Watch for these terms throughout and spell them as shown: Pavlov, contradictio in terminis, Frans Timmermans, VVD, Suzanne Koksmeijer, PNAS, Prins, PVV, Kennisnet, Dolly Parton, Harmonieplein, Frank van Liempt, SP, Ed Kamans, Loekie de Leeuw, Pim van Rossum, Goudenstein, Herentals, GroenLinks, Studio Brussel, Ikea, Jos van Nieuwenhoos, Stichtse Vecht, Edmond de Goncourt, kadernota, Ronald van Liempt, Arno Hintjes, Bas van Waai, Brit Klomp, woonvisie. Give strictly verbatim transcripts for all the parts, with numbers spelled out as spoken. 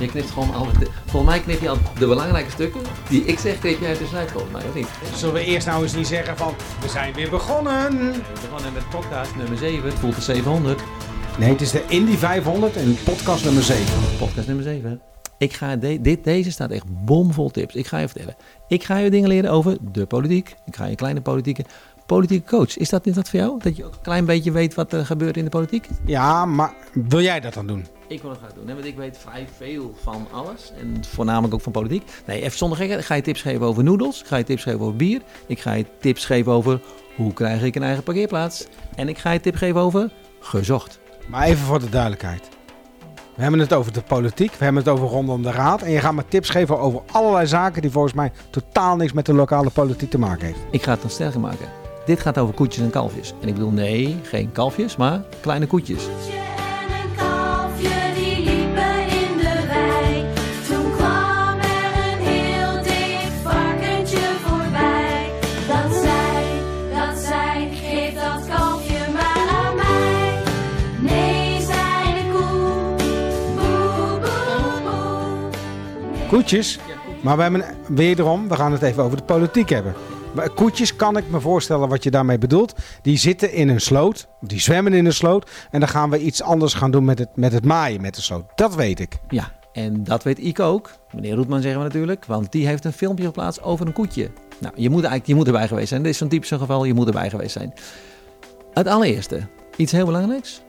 Je knipt gewoon alle. Volgens mij knip je al de belangrijke stukken die ik zeg, knip je uit de snuit volgens mij, of niet? Zullen we eerst nou eens niet zeggen van, we zijn weer begonnen? We begonnen met podcast nummer zeven, het voelt de zevenhonderd. Nee, het is de Indie vijfhonderd en podcast nummer zeven. Podcast nummer zeven. Ik ga de, dit, deze staat echt bomvol tips. Ik ga je vertellen. Ik ga je dingen leren over de politiek. Ik ga je kleine politieke... Politieke coach, is dat niet wat voor jou? Dat je ook een klein beetje weet wat er gebeurt in de politiek? Ja, maar wil jij dat dan doen? Ik wil het graag doen, hè? Want ik weet vrij veel van alles. En voornamelijk ook van politiek. Nee, even zonder gekken. Ik ga je tips geven over noedels. Ik ga je tips geven over bier. Ik ga je tips geven over hoe krijg ik een eigen parkeerplaats. En ik ga je tips geven over gezocht. Maar even voor de duidelijkheid. We hebben het over de politiek, we hebben het over rondom de raad. En je gaat me tips geven over allerlei zaken die volgens mij totaal niks met de lokale politiek te maken heeft. Ik ga het dan sterker maken. Dit gaat over koetjes en kalfjes. En ik bedoel, nee, geen kalfjes, maar kleine koetjes. Koetje en een kalfje, die liepen in de wei. Toen kwam er een heel dik varkentje voorbij. Dat zei, dat zei, geef dat kalfje maar aan mij. Nee, zei de koe, boe, boe, boe. Nee. Koetjes? Maar we hebben wederom, we gaan het even over de politiek hebben. Koetjes, kan ik me voorstellen wat je daarmee bedoelt. Die zitten in een sloot, die zwemmen in een sloot. En dan gaan we iets anders gaan doen met het, met het maaien met de sloot. Dat weet ik. Ja, en dat weet ik ook. Meneer Roetman zeggen we natuurlijk. Want die heeft een filmpje geplaatst over een koetje. Nou, je moet, eigenlijk, je moet erbij geweest zijn. Dit is zo'n typische geval, je moet erbij geweest zijn. Het allereerste, iets heel belangrijks.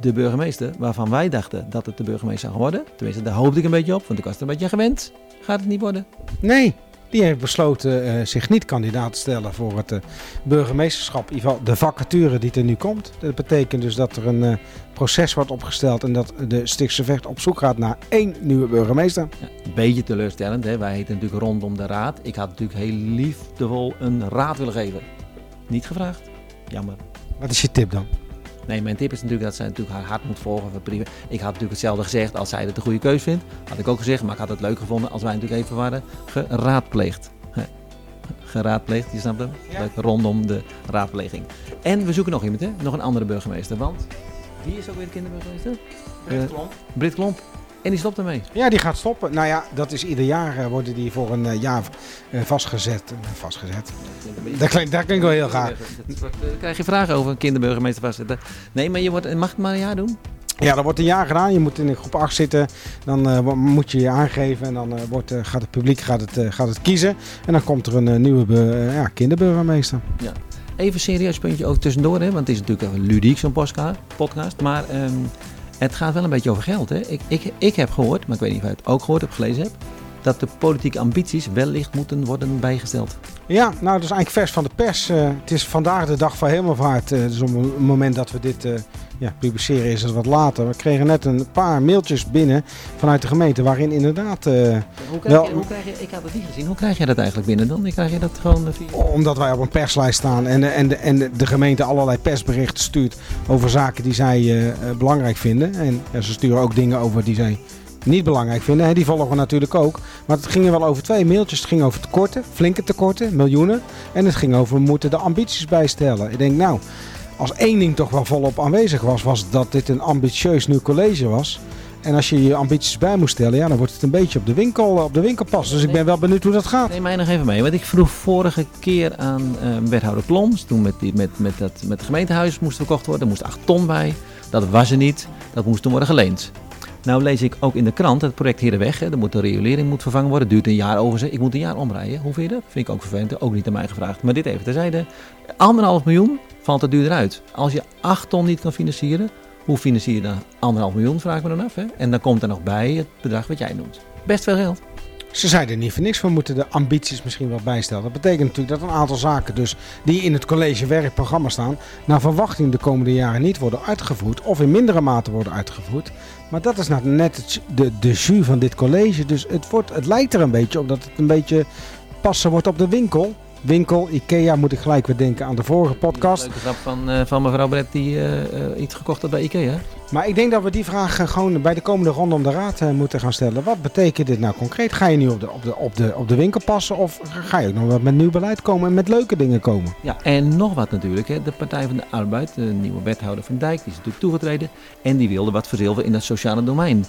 De burgemeester, waarvan wij dachten dat het de burgemeester zou worden. Tenminste, daar hoopte ik een beetje op, want ik was er een beetje gewend. Gaat het niet worden? Nee. Die heeft besloten uh, zich niet kandidaat te stellen voor het uh, burgemeesterschap. In ieder geval de vacature die er nu komt. Dat betekent dus dat er een uh, proces wordt opgesteld en dat de Stichtse Vecht op zoek gaat naar één nieuwe burgemeester. Ja, een beetje teleurstellend, hè? Wij heten natuurlijk rondom de raad. Ik had natuurlijk heel liefdevol een raad willen geven. Niet gevraagd. Jammer. Wat is je tip dan? Nee, mijn tip is natuurlijk dat zij natuurlijk haar hart moet volgen. Ik had natuurlijk hetzelfde gezegd als zij dat de goede keus vindt. Had ik ook gezegd, maar ik had het leuk gevonden als wij natuurlijk even waren geraadpleegd. Geraadpleegd, je snapt hem? Ja. Rondom de raadpleging. En we zoeken nog iemand, hè? Nog een andere burgemeester. Want wie is ook weer de kinderburgemeester? Brit Klomp. Uh, Brit Klomp. En die stopt ermee? Ja, die gaat stoppen. Nou ja, dat is ieder jaar worden die voor een jaar vastgezet. Vastgezet. Dat klinkt, dat klinkt wel heel graag. Daar krijg je vragen over, een kinderburgemeester vastzetten. Nee, maar je wordt, mag het maar een jaar doen? Ja, dat wordt een jaar gedaan. Je moet in de groep acht zitten. Dan uh, moet je je aangeven en dan uh, wordt, uh, gaat het publiek gaat het, uh, gaat het kiezen. En dan komt er een uh, nieuwe uh, ja, kinderburgemeester. Ja. Even een serieus puntje ook tussendoor, hè? Want het is natuurlijk een ludiek zo'n podcast. Maar... Um, Het gaat wel een beetje over geld. Hè? Ik, ik, ik heb gehoord, maar ik weet niet of je het ook gehoord hebt, gelezen hebt, dat de politieke ambities wellicht moeten worden bijgesteld. Ja, nou dat is eigenlijk vers van de pers. Uh, het is vandaag de dag van Hemelvaart. Uh, dus op het moment dat we dit uh, ja, publiceren is het wat later. We kregen net een paar mailtjes binnen vanuit de gemeente waarin inderdaad... Uh, hoe krijg wel, je, hoe krijg je, ik had het niet gezien. Hoe krijg je dat eigenlijk binnen dan? Ik krijg je dat gewoon, uh, omdat wij op een perslijst staan en, uh, en, de, en de gemeente allerlei persberichten stuurt over zaken die zij uh, uh, belangrijk vinden. En uh, ze sturen ook dingen over die zij... niet belangrijk vinden. Hè? Die volgen we natuurlijk ook. Maar het ging er wel over twee mailtjes. Het ging over tekorten, flinke tekorten, miljoenen. En het ging over we moeten de ambities bijstellen. Ik denk nou, als één ding toch wel volop aanwezig was, was dat dit een ambitieus nieuw college was. En als je je ambities bij moet stellen, ja, dan wordt het een beetje op de winkel, op de winkel passen. Dus ik ben wel benieuwd hoe dat gaat. Neem mij nog even mee. Want ik vroeg vorige keer aan uh, wethouder Kloms. Toen met, die, met, met, dat, met het gemeentehuis moest verkocht worden. Er moest acht ton bij. Dat was er niet. Dat moest toen worden geleend. Nou lees ik ook in de krant het project Herenweg. Hè, er moet de riolering moet vervangen worden. Duurt een jaar over ze. Ik moet een jaar omrijden. Hoe vind je dat? Vind ik ook vervelend. Ook niet aan mij gevraagd. Maar dit even terzijde. Anderhalf miljoen valt het duurder uit. Als je acht ton niet kan financieren. Hoe financier je dan anderhalf miljoen? Vraag ik me dan af. Hè? En dan komt er nog bij het bedrag wat jij noemt. Best veel geld. Ze zeiden niet voor niks. We moeten de ambities misschien wel bijstellen. Dat betekent natuurlijk dat een aantal zaken dus die in het college werkprogramma staan... naar verwachting de komende jaren niet worden uitgevoerd. Of in mindere mate worden uitgevoerd. Maar dat is nou net de, de jus van dit college. Dus het, wordt, het lijkt er een beetje op dat het een beetje passen wordt op de winkel. Winkel, Ikea, moet ik gelijk weer denken aan de vorige podcast. Leuke grap van, uh, van mevrouw Brett die uh, uh, iets gekocht had bij Ikea. Maar ik denk dat we die vraag gewoon bij de komende ronde om de raad uh, moeten gaan stellen. Wat betekent dit nou concreet? Ga je nu op de, op de, op de, op de winkel passen of ga je ook nog wat met nieuw beleid komen en met leuke dingen komen? Ja, en nog wat natuurlijk. Hè. De Partij van de Arbeid, de nieuwe wethouder Van Dijk, die is natuurlijk toegetreden. En die wilde wat verzilveren in dat sociale domein.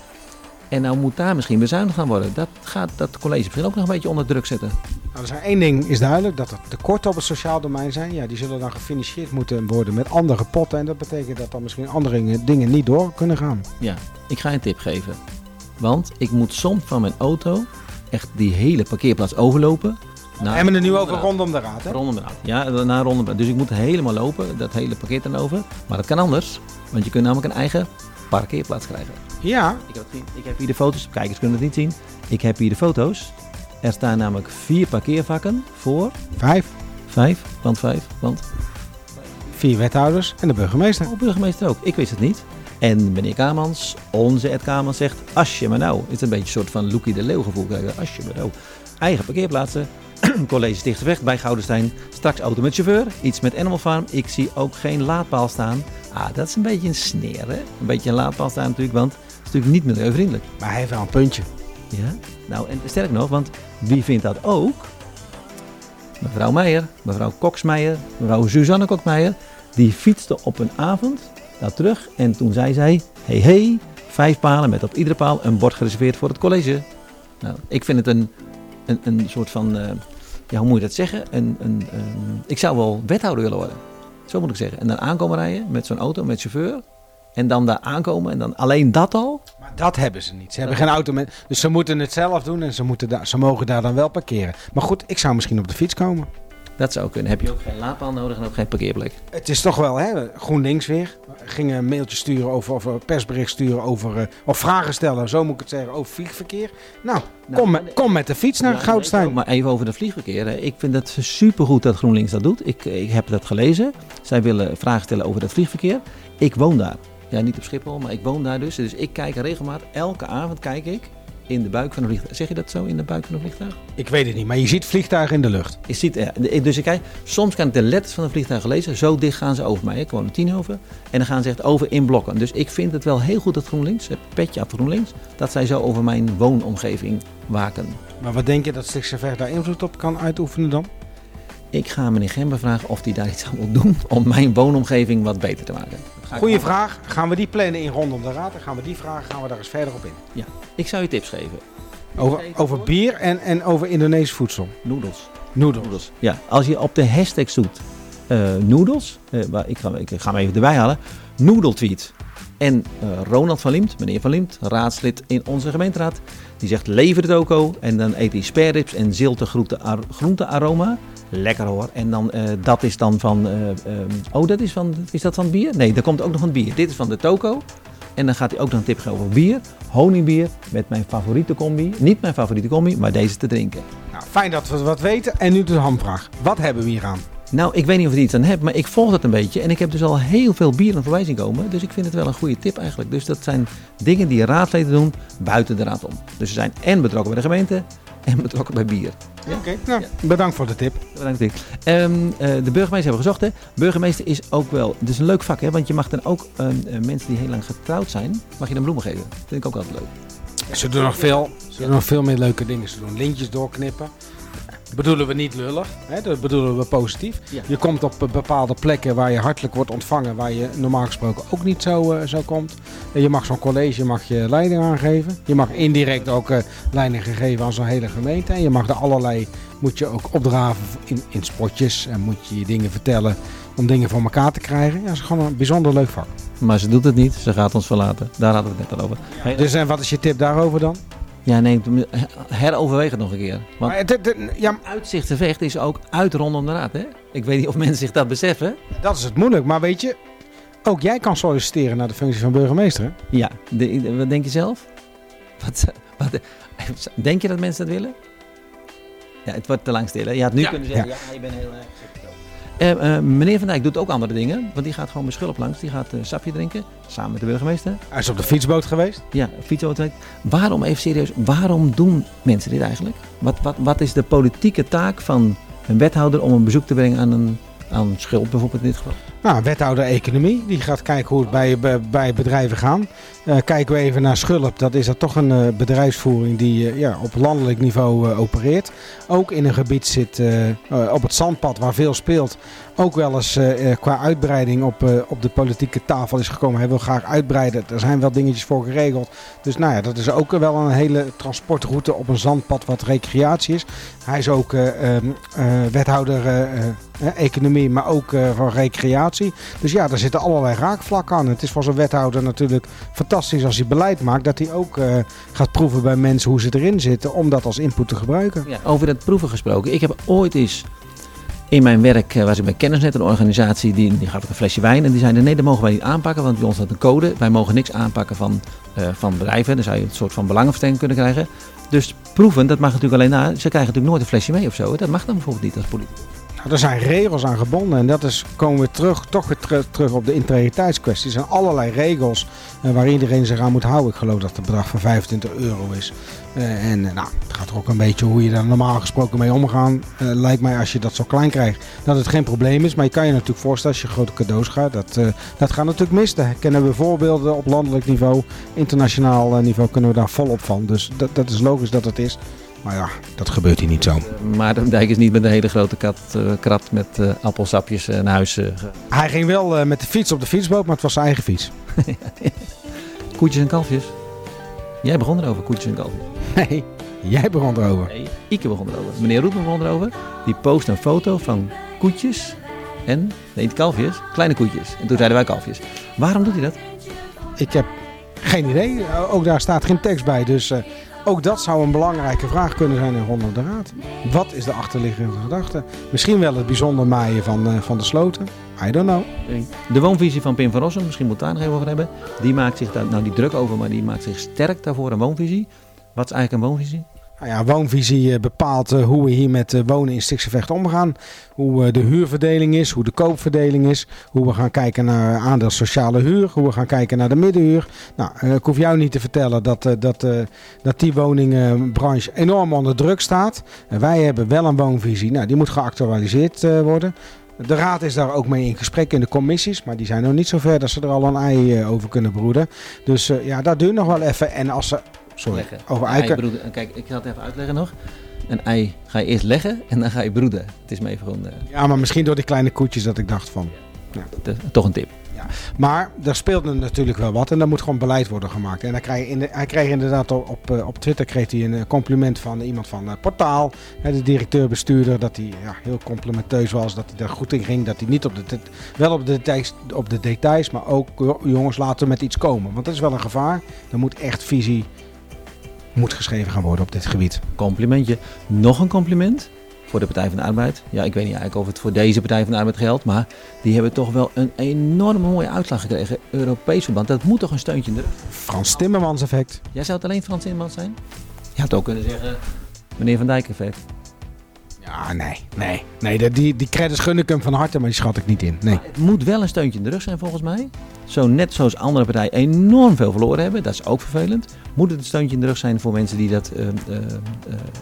En nou moet daar misschien bezuinigd gaan worden. Dat gaat dat college misschien ook nog een beetje onder druk zetten. Nou, er zijn één ding is duidelijk, dat er tekorten op het sociaal domein zijn. Ja, die zullen dan gefinancierd moeten worden met andere potten. En dat betekent dat dan misschien andere dingen niet door kunnen gaan. Ja, ik ga een tip geven. Want ik moet soms van mijn auto echt die hele parkeerplaats overlopen. We hebben het nu over rondom de raad, hè? Rondom de raad, ja, naar rondom de raad. Dus ik moet helemaal lopen, dat hele parkeerterrein over. Maar dat kan anders, want je kunt namelijk een eigen parkeerplaats krijgen. Ja. Ik heb, ik heb hier de foto's, kijkers kunnen het niet zien. Ik heb hier de foto's. Er staan namelijk vier parkeervakken voor... Vijf. Vijf, want vijf, want... Vier wethouders en de burgemeester. Oh, burgemeester ook. Ik wist het niet. En meneer Kamans, onze Ed Kamans, zegt... Asje maar nou. Het is een beetje een soort van Loekie de Leeuw gevoel. Asje maar nou. Eigen parkeerplaatsen. College Stichtse Vecht bij Goudenstein. Straks auto met chauffeur. Iets met Animal Farm. Ik zie ook geen laadpaal staan. Ah, dat is een beetje een sneer, hè? Een beetje een laadpaal staan natuurlijk, want het is natuurlijk niet milieuvriendelijk. Maar hij heeft wel een puntje. Ja, nou en sterk nog, want wie vindt dat ook? Mevrouw Meijer, mevrouw Koksmeijer, mevrouw Suzanne Koksmeijer. Die fietste op een avond daar terug en toen zei zij... Hé, hey, hey, vijf palen met op iedere paal een bord gereserveerd voor het college. Nou, ik vind het een, een, een soort van... Uh, ja, hoe moet je dat zeggen? Een, een, een, ik zou wel wethouder willen worden. Zo moet ik zeggen. En dan aankomen rijden met zo'n auto, met chauffeur. En dan daar aankomen en dan alleen dat al. Maar dat hebben ze niet. Ze hebben dat geen auto met... Dus ze moeten het zelf doen en ze, moeten daar, ze mogen daar dan wel parkeren. Maar goed, ik zou misschien op de fiets komen. Dat zou kunnen. Heb je ook geen laadpaal nodig en ook geen parkeerplek. Het is toch wel, hè? GroenLinks weer. Gingen een mailtje sturen over, of een persbericht sturen over, of vragen stellen, zo moet ik het zeggen, over vliegverkeer. Nou, nou kom, met, kom met de fiets naar nou, Goudstein. Nee, maar even over de vliegverkeer. Hè. Ik vind het supergoed dat GroenLinks dat doet. Ik, ik heb dat gelezen. Zij willen vragen stellen over dat vliegverkeer. Ik woon daar. Ja, niet op Schiphol, maar ik woon daar dus. Dus ik kijk regelmatig, elke avond kijk ik in de buik van een vliegtuig. Zeg je dat zo, in de buik van een vliegtuig? Ik weet het niet, maar je ziet vliegtuigen in de lucht. Je ziet, dus ik kijk, soms kan ik de letters van een vliegtuig lezen. Zo dicht gaan ze over mij. Ik woon in Tienhoven. En dan gaan ze echt over in blokken. Dus ik vind het wel heel goed dat GroenLinks, het petje af GroenLinks, dat zij zo over mijn woonomgeving waken. Maar wat denk je dat Stichtse Vecht daar invloed op kan uitoefenen dan? Ik ga meneer Gember vragen of hij daar iets aan wil doen om mijn woonomgeving wat beter te maken. Goeie vraag. Gaan we die plannen in rondom de raad en gaan we die vragen gaan we daar eens verder op in? Ja, ik zou je tips geven. Over, over bier en, en over Indonesisch voedsel. Noedels. Noedels. Noedels. Ja, als je op de hashtag zoekt uh, noedels, uh, ik, ga, ik ga hem even erbij halen, noedeltweet. En uh, Ronald van Liempt, meneer Van Liempt, raadslid in onze gemeenteraad, die zegt lever de toko en dan eet hij sperrips en zilte groentearoma. Lekker hoor. En dan, uh, dat is dan van... Uh, um, oh, dat is van... Is dat van bier? Nee, daar komt ook nog van bier. Dit is van de toko. En dan gaat hij ook nog een tip geven over bier. Honingbier met mijn favoriete combi. Niet mijn favoriete combi, maar deze te drinken. Nou, fijn dat we wat weten. En nu de hamvraag. Wat hebben we hier aan? Nou, ik weet niet of je iets aan hebt, maar ik volg dat een beetje. En ik heb dus al heel veel bier aan voorbij zien komen. Dus ik vind het wel een goede tip eigenlijk. Dus dat zijn dingen die raadsleden doen buiten de raad om. Dus ze zijn en betrokken bij de gemeente... En betrokken bij bier. Ja? Oké, okay, nou, ja. Bedankt voor de tip. Bedankt voor de tip. Um, uh, de burgemeester hebben we gezocht. Hè? Burgemeester is ook wel... Het is een leuk vak, hè? Want je mag dan ook um, uh, mensen die heel lang getrouwd zijn... mag je dan bloemen geven. Dat vind ik ook altijd leuk. Ja, ze doen nog veel, ze doen nog veel meer leuke dingen. Ze doen lintjes doorknippen. Bedoelen we niet lullig, hè? Dat bedoelen we positief. Ja. Je komt op bepaalde plekken waar je hartelijk wordt ontvangen... waar je normaal gesproken ook niet zo, uh, zo komt. En je mag zo'n college mag je leiding aangeven. Je mag indirect ook uh, leiding geven aan zo'n hele gemeente. En je mag er allerlei, moet je ook opdraven in, in spotjes... en moet je je dingen vertellen om dingen voor elkaar te krijgen. Ja, dat is gewoon een bijzonder leuk vak. Maar ze doet het niet, ze gaat ons verlaten. Daar hadden we het net al over. Ja. Dus en wat is je tip daarover dan? Ja, nee, heroverweeg het nog een keer. Want maar de, de, ja, Stichtse Vecht is ook uit rondom de raad, hè? Ik weet niet of mensen zich dat beseffen. Dat is het moeilijk, maar weet je, ook jij kan solliciteren naar de functie van burgemeester, hè? Ja, de, de, wat denk je zelf? Wat, wat, denk je dat mensen dat willen? Ja, het wordt te lang stil, hè? Je had nu ja, kunnen zeggen, ja, ja je bent heel erg... Uh, uh, meneer Van Dijk doet ook andere dingen, want die gaat gewoon met schulp langs. Die gaat uh, sapje drinken, samen met de burgemeester. Hij is op de fietsboot geweest. Ja, fietsboot. Waarom, even serieus, waarom doen mensen dit eigenlijk? Wat, wat, wat is de politieke taak van een wethouder om een bezoek te brengen aan, een, aan schulp bijvoorbeeld in dit geval? Nou, wethouder economie, die gaat kijken hoe het bij, bij bedrijven gaat. Uh, kijken we even naar Schulp, dat is dat toch een uh, bedrijfsvoering die uh, ja, op landelijk niveau uh, opereert. Ook in een gebied zit, uh, uh, op het zandpad waar veel speelt, ook wel eens uh, uh, qua uitbreiding op, uh, op de politieke tafel is gekomen. Hij wil graag uitbreiden, er zijn wel dingetjes voor geregeld. Dus nou ja, dat is ook wel een hele transportroute op een zandpad wat recreatie is. Hij is ook uh, um, uh, wethouder uh, uh, economie, maar ook uh, van recreatie. Dus ja, daar zitten allerlei raakvlakken aan. Het is voor zo'n wethouder natuurlijk fantastisch als hij beleid maakt, dat hij ook uh, gaat proeven bij mensen hoe ze erin zitten, om dat als input te gebruiken. Ja, over dat proeven gesproken. Ik heb ooit eens in mijn werk, was ik bij Kennisnet, een organisatie, die, die gaf ik een flesje wijn en die zeiden nee, dat mogen wij niet aanpakken, want bij ons staat een code. Wij mogen niks aanpakken van, uh, van bedrijven. Dan zou je een soort van belangenverstrengeling kunnen krijgen. Dus proeven, dat mag natuurlijk alleen na. Ze krijgen natuurlijk nooit een flesje mee of zo. Dat mag dan bijvoorbeeld niet als politicus. Nou, er zijn regels aan gebonden en dat is, komen we terug, toch weer ter, terug op de integriteitskwesties. Er zijn allerlei regels uh, waar iedereen zich aan moet houden. Ik geloof dat het bedrag van vijfentwintig euro is. Uh, en uh, nou, het gaat er ook een beetje hoe je daar normaal gesproken mee omgaan. Uh, lijkt mij als je dat zo klein krijgt dat het geen probleem is. Maar je kan je natuurlijk voorstellen als je grote cadeaus gaat. Dat, uh, dat gaat natuurlijk mis. Daar kennen we voorbeelden op landelijk niveau. Internationaal niveau kunnen we daar volop van. Dus dat, dat is logisch dat het is. Maar ja, dat gebeurt hier niet zo. Uh, Maartendijk is niet met een hele grote kat, uh, krat met uh, appelsapjes uh, naar huis. Uh. Hij ging wel uh, met de fiets op de fietsboot, maar het was zijn eigen fiets. Koetjes en kalfjes. Jij begon erover, koetjes en kalfjes. Nee, jij begon erover. Nee, ik begon erover. Meneer Roetman begon erover. Die post een foto van koetjes en, nee niet kalfjes, kleine koetjes. En toen zeiden wij kalfjes. Waarom doet hij dat? Ik heb geen idee. Ook daar staat geen tekst bij, dus... Uh, Ook dat zou een belangrijke vraag kunnen zijn in Ronde de Raad. Wat is de achterliggende gedachte? Misschien wel het bijzonder maaien van, uh, van de sloten. I don't know. De woonvisie van Pim van Rossum, misschien moet ik daar nog even over hebben. Die maakt zich daar nou niet druk over, maar die maakt zich sterk daarvoor een woonvisie. Wat is eigenlijk een woonvisie? Nou ja, woonvisie bepaalt hoe we hier met wonen in Stichtse Vecht omgaan. Hoe de huurverdeling is, hoe de koopverdeling is. Hoe we gaan kijken naar aandeel sociale huur. Hoe we gaan kijken naar de middenhuur. Nou, ik hoef jou niet te vertellen dat, dat, dat die woningbranche enorm onder druk staat. En wij hebben wel een woonvisie. Nou, die moet geactualiseerd worden. De raad is daar ook mee in gesprek in de commissies, maar die zijn nog niet zo ver dat ze er al een ei over kunnen broeden. Dus ja, dat duurt nog wel even. En als ze... Sorry, leggen. Over eiken. Broeden. Kijk, ik ga het even uitleggen nog. Een ei ga je eerst leggen en dan ga je broeden. Het is me even gewoon... Uh... Ja, maar misschien door die kleine koetjes dat ik dacht van... Ja. Ja. Toch een tip. Ja. Maar daar speelt natuurlijk wel wat en daar moet gewoon beleid worden gemaakt. En hij kreeg, in de, hij kreeg inderdaad op, op, op Twitter kreeg hij een compliment van iemand van uh, Portaal. Hè, de directeur-bestuurder, dat hij ja, heel complimenteus was, dat hij daar goed in ging. Dat hij niet op de, wel op de, details, op de details, maar ook jongens laten met iets komen. Want dat is wel een gevaar. Er moet echt visie... moet geschreven gaan worden op dit gebied. Complimentje. Nog een compliment voor de Partij van de Arbeid. Ja, ik weet niet eigenlijk of het voor deze Partij van de Arbeid geldt, maar die hebben toch wel een enorm mooie uitslag gekregen. Europees verband, dat moet toch een steuntje in de rug. Frans Timmermans effect. Jij zou het alleen Frans Timmermans zijn? Je had ook kunnen zeggen, meneer Van Dijk effect. Ja, nee, nee. nee die, die credits gun ik hem van harte, maar die schat ik niet in. Nee. Het moet wel een steuntje in de rug zijn volgens mij. Zo net zoals andere partijen enorm veel verloren hebben, dat is ook vervelend. Moet het een steuntje in de rug zijn voor mensen die dat, uh, uh, uh,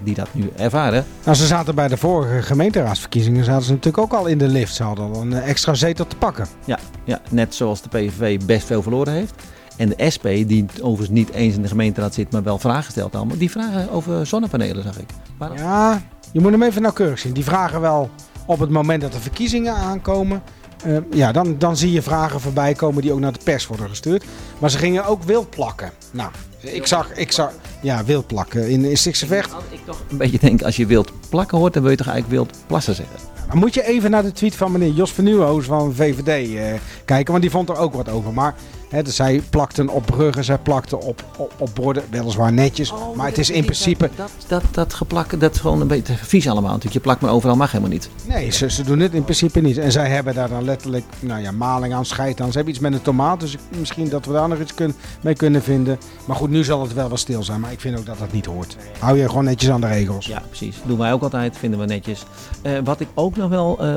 die dat nu ervaren? Nou, ze zaten bij de vorige gemeenteraadsverkiezingen zaten ze natuurlijk ook al in de lift. Ze hadden al een extra zetel te pakken. Ja, ja, net zoals de P V V best veel verloren heeft. En de S P, die overigens niet eens in de gemeenteraad zit, maar wel vragen stelt allemaal. Die vragen over zonnepanelen, zag ik. Waarom? Ja, je moet hem even nauwkeurig zien. Die vragen wel op het moment dat de verkiezingen aankomen. Uh, ja, dan, dan zie je vragen voorbij komen die ook naar de pers worden gestuurd. Maar ze gingen ook wild plakken. Nou, ik zag... Ik zag ja, wild plakken. In, in Stichtse Vecht... Ik toch een beetje denk, als je wild plakken hoort, dan wil je toch eigenlijk wild plassen zeggen. Ja, dan moet je even naar de tweet van meneer Jos van Nieuwenhoos van V V D uh, kijken. Want die vond er ook wat over. Maar he, dus zij plakten op bruggen, zij plakten op, op, op borden. Weliswaar netjes, oh, maar het is in principe... Dat, dat, dat geplakken, dat is gewoon een beetje vies allemaal. Natuurlijk, je plakt maar overal, mag helemaal niet. Nee, ze, ze doen het in principe niet. En zij hebben daar dan letterlijk, nou ja, maling aan, scheid aan. Ze hebben iets met een tomaat, dus misschien dat we daar nog iets kun, mee kunnen vinden. Maar goed, nu zal het wel wat stil zijn. Maar ik vind ook dat dat niet hoort. Hou je gewoon netjes aan de regels. Ja, precies. Doen wij ook altijd, vinden we netjes. Uh, wat ik ook nog wel uh,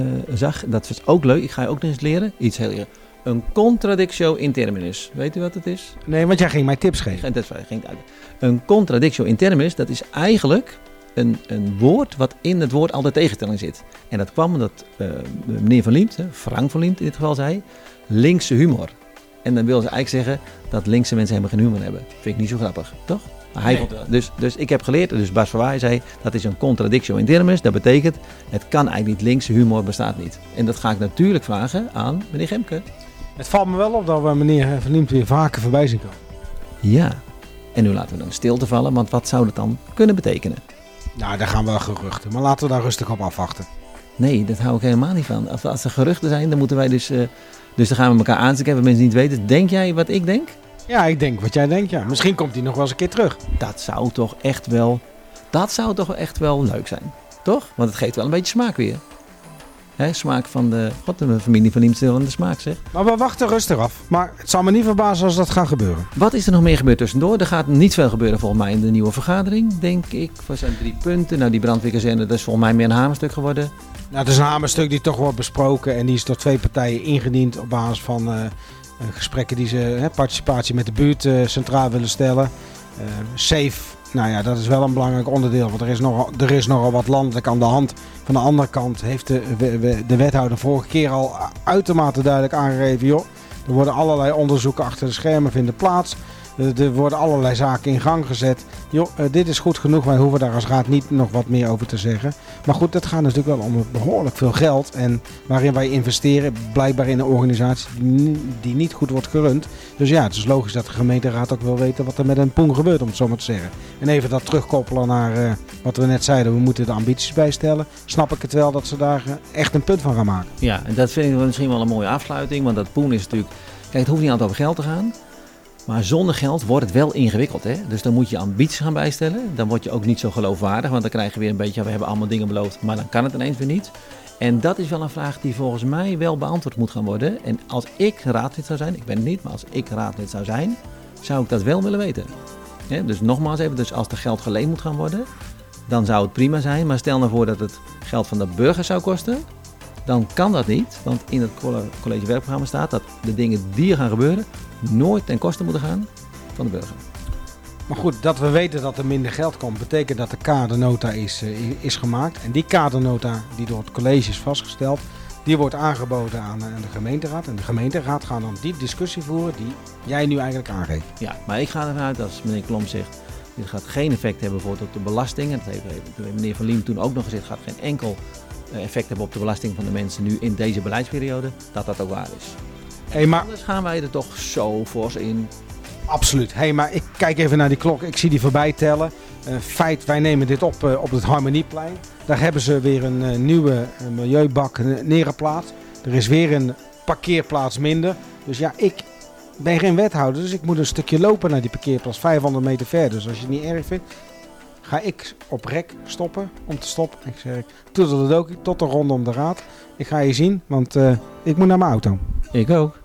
uh, zag, dat is ook leuk. Ik ga je ook nog eens leren. Iets heel eerlijk. Een contradictio in terminis. Weet u wat het is? Nee, want jij ging mij tips geven. Dat ging uit. Een contradictio in terminis, dat is eigenlijk een, een woord wat in het woord altijd tegenstelling zit. En dat kwam omdat uh, meneer Van Liempt, Frank van Liempt in dit geval, zei linkse humor. En dan wil ze eigenlijk zeggen dat linkse mensen helemaal geen humor hebben. Vind ik niet zo grappig, toch? Hij, nee. dus, dus ik heb geleerd, dus Bas van Waai zei, dat is een contradictio in termis. Dat betekent, het kan eigenlijk niet, linkse humor bestaat niet. En dat ga ik natuurlijk vragen aan meneer Gemke. Het valt me wel op dat we meneer Van Liempt weer vaker voorbij zien komen. Ja, en nu laten we dan stilte vallen, want wat zou dat dan kunnen betekenen? Nou, daar gaan we wel geruchten, maar laten we daar rustig op afwachten. Nee, dat hou ik helemaal niet van. Als, als er geruchten zijn, dan moeten wij dus... Uh, dus dan gaan we elkaar aanzetten, wat mensen niet weten. Denk jij wat ik denk? Ja, ik denk wat jij denkt, ja. Misschien komt hij nog wel eens een keer terug. Dat zou toch echt wel... Dat zou toch echt wel leuk zijn, toch? Want het geeft wel een beetje smaak weer. Hè, smaak van de... Wat de familie van Liempt van de smaak, zeg. Maar we wachten rustig af. Maar het zal me niet verbazen als dat gaat gebeuren. Wat is er nog meer gebeurd tussendoor? Er gaat niet veel gebeuren volgens mij in de nieuwe vergadering, denk ik. Er zijn drie punten. Nou, die brandweerkazerne, dat is volgens mij meer een hamerstuk geworden. Nou, het is een hamerstuk die toch wordt besproken. En die is door twee partijen ingediend op basis van... Uh, Uh, gesprekken die ze, hè, participatie met de buurt uh, centraal willen stellen. Uh, safe, nou ja, dat is wel een belangrijk onderdeel. Want er is, nogal, er is nogal wat landelijk aan de hand. Van de andere kant heeft de, we, we, de wethouder vorige keer al uitermate duidelijk aangegeven... joh, er worden allerlei onderzoeken achter de schermen vinden plaats. Uh, er worden allerlei zaken in gang gezet. Joh, uh, dit is goed genoeg, wij hoeven daar als raad niet nog wat meer over te zeggen. Maar goed, dat gaat natuurlijk wel om behoorlijk veel geld. En waarin wij investeren, blijkbaar in een organisatie die niet goed wordt gerund. Dus ja, het is logisch dat de gemeenteraad ook wil weten wat er met een poen gebeurt, om het zo maar te zeggen. En even dat terugkoppelen naar uh, wat we net zeiden, we moeten de ambities bijstellen. Snap ik het wel dat ze daar uh, echt een punt van gaan maken. Ja, en dat vind ik misschien wel een mooie afsluiting. Want dat poen is natuurlijk, kijk, het hoeft niet altijd over geld te gaan. Maar zonder geld wordt het wel ingewikkeld, hè? Dus dan moet je ambities gaan bijstellen. Dan word je ook niet zo geloofwaardig, want dan krijg je weer een beetje... we hebben allemaal dingen beloofd, maar dan kan het ineens weer niet. En dat is wel een vraag die volgens mij wel beantwoord moet gaan worden. En als ik raadlid zou zijn, ik ben het niet, maar als ik raadlid zou zijn... zou ik dat wel willen weten. Hè? Dus nogmaals even, dus als er geld geleend moet gaan worden... dan zou het prima zijn, maar stel nou voor dat het geld van de burger zou kosten... dan kan dat niet, want in het college werkprogramma staat... dat de dingen die er gaan gebeuren... nooit ten koste moeten gaan van de burger. Maar goed, dat we weten dat er minder geld komt... betekent dat de kadernota is, uh, is gemaakt. En die kadernota die door het college is vastgesteld... die wordt aangeboden aan, aan de gemeenteraad. En de gemeenteraad gaat dan die discussie voeren... die jij nu eigenlijk aangeeft. Ja, maar ik ga ervan uit als meneer Klomp zegt... dit gaat geen effect hebben bijvoorbeeld op de belastingen. Dat heeft meneer Van Liempt toen ook nog gezegd... gaat geen enkel effect hebben op de belasting van de mensen... nu in deze beleidsperiode, dat dat ook waar is. Hey, maar... Anders gaan wij er toch zo fors in. Absoluut. Hey, maar ik kijk even naar die klok. Ik zie die voorbij tellen. Uh, feit, wij nemen dit op uh, op het Harmonieplein. Daar hebben ze weer een uh, nieuwe uh, milieubak neergeplaatst. Er is weer een parkeerplaats minder. Dus ja, ik ben geen wethouder. Dus ik moet een stukje lopen naar die parkeerplaats. vijfhonderd meter ver. Dus als je het niet erg vindt, ga ik op rek stoppen. Om te stoppen. Ik zeg, toedeledokie, tot de ronde om de raad. Ik ga je zien, want uh, ik moet naar mijn auto. Ik ook.